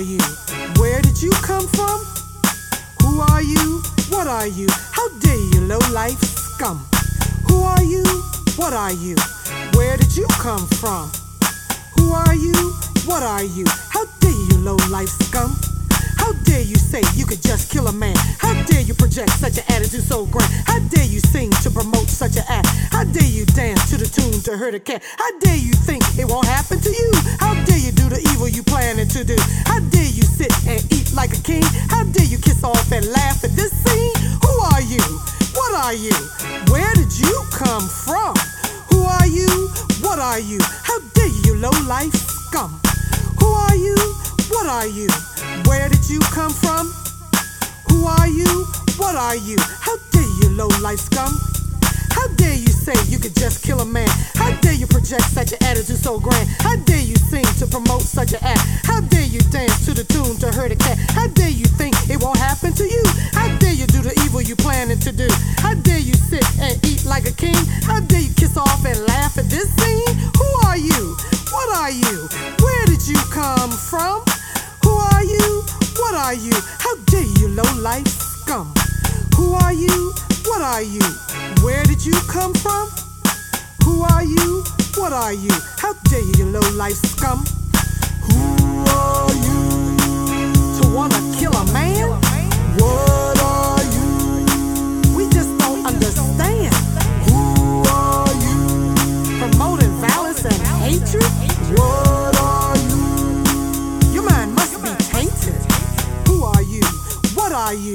are you? Where did you come from? Who are you? What are you? How dare you, low-life scum? Who are you? What are you? Where did you come from? Who are you? What are you? How dare you, low-life scum? How dare you say you could just kill a man? How dare you project such an attitude so grand? How dare you sing to promote such an act? How dare you dance to the tune to hurt a cat? How dare you think it won't happen to you? How dare you do the evil you planning to do? How dare you sit and eat like a king? How dare you kiss off and laugh at this scene? Who are you? What are you? Where did you come from? Who are you? What are you? How dare you, low-life scum? Who are you? What are you? Where did you come from? Who are you? What are you? How dare you, low-life scum? How dare you say you could just kill a man? How dare you project such an attitude so grand? How dare you sing to promote such an act? How dare you dance to the tune to hurt a cat? How dare you think it won't happen to you? How dare you do the evil you planning to do? How dare you sit and eat like a king? How dare you kiss off and laugh at this scene? Who are you? What are you? Where did you come from? Who are you? What are you? How dare you, low-life scum? Who are you? What are you? Where did you come from? Who are you? What are you? How dare you, low-life scum? Who are you to wanna kill a man? What are you? We just don't understand. Who are you promoting violence and hatred? What are you? Your mind must be tainted. Who are you? What are you?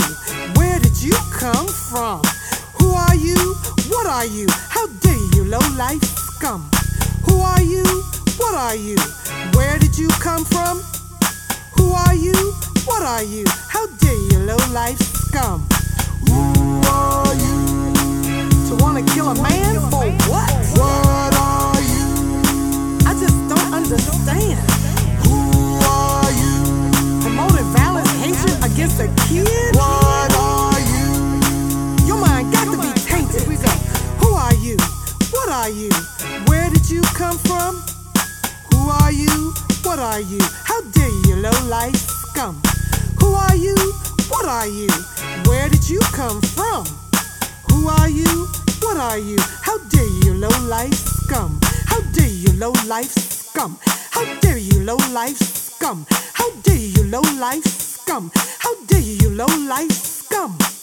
Where did you come from? Who are you? What are you? How dare you, low-life scum? Who are you? What are you? Where did you come from? Who are you? What are you? How dare you, low-life scum? Who are you to wanna kill a man for what? What are you? I just don't understand. Who are you promoting violence, hatred against a kid? What are you? Your mind got to be tainted. Who are you? What are you? Where did you come from? Who are you? What are you? How dare you, low-life scum? Who are you? What are you? Where did you come from? Who are you? What are you? How dare you, low-life scum? How dare you, low-life scum? How dare you, low-life scum? How dare you, low-life scum? How dare you, low-life scum?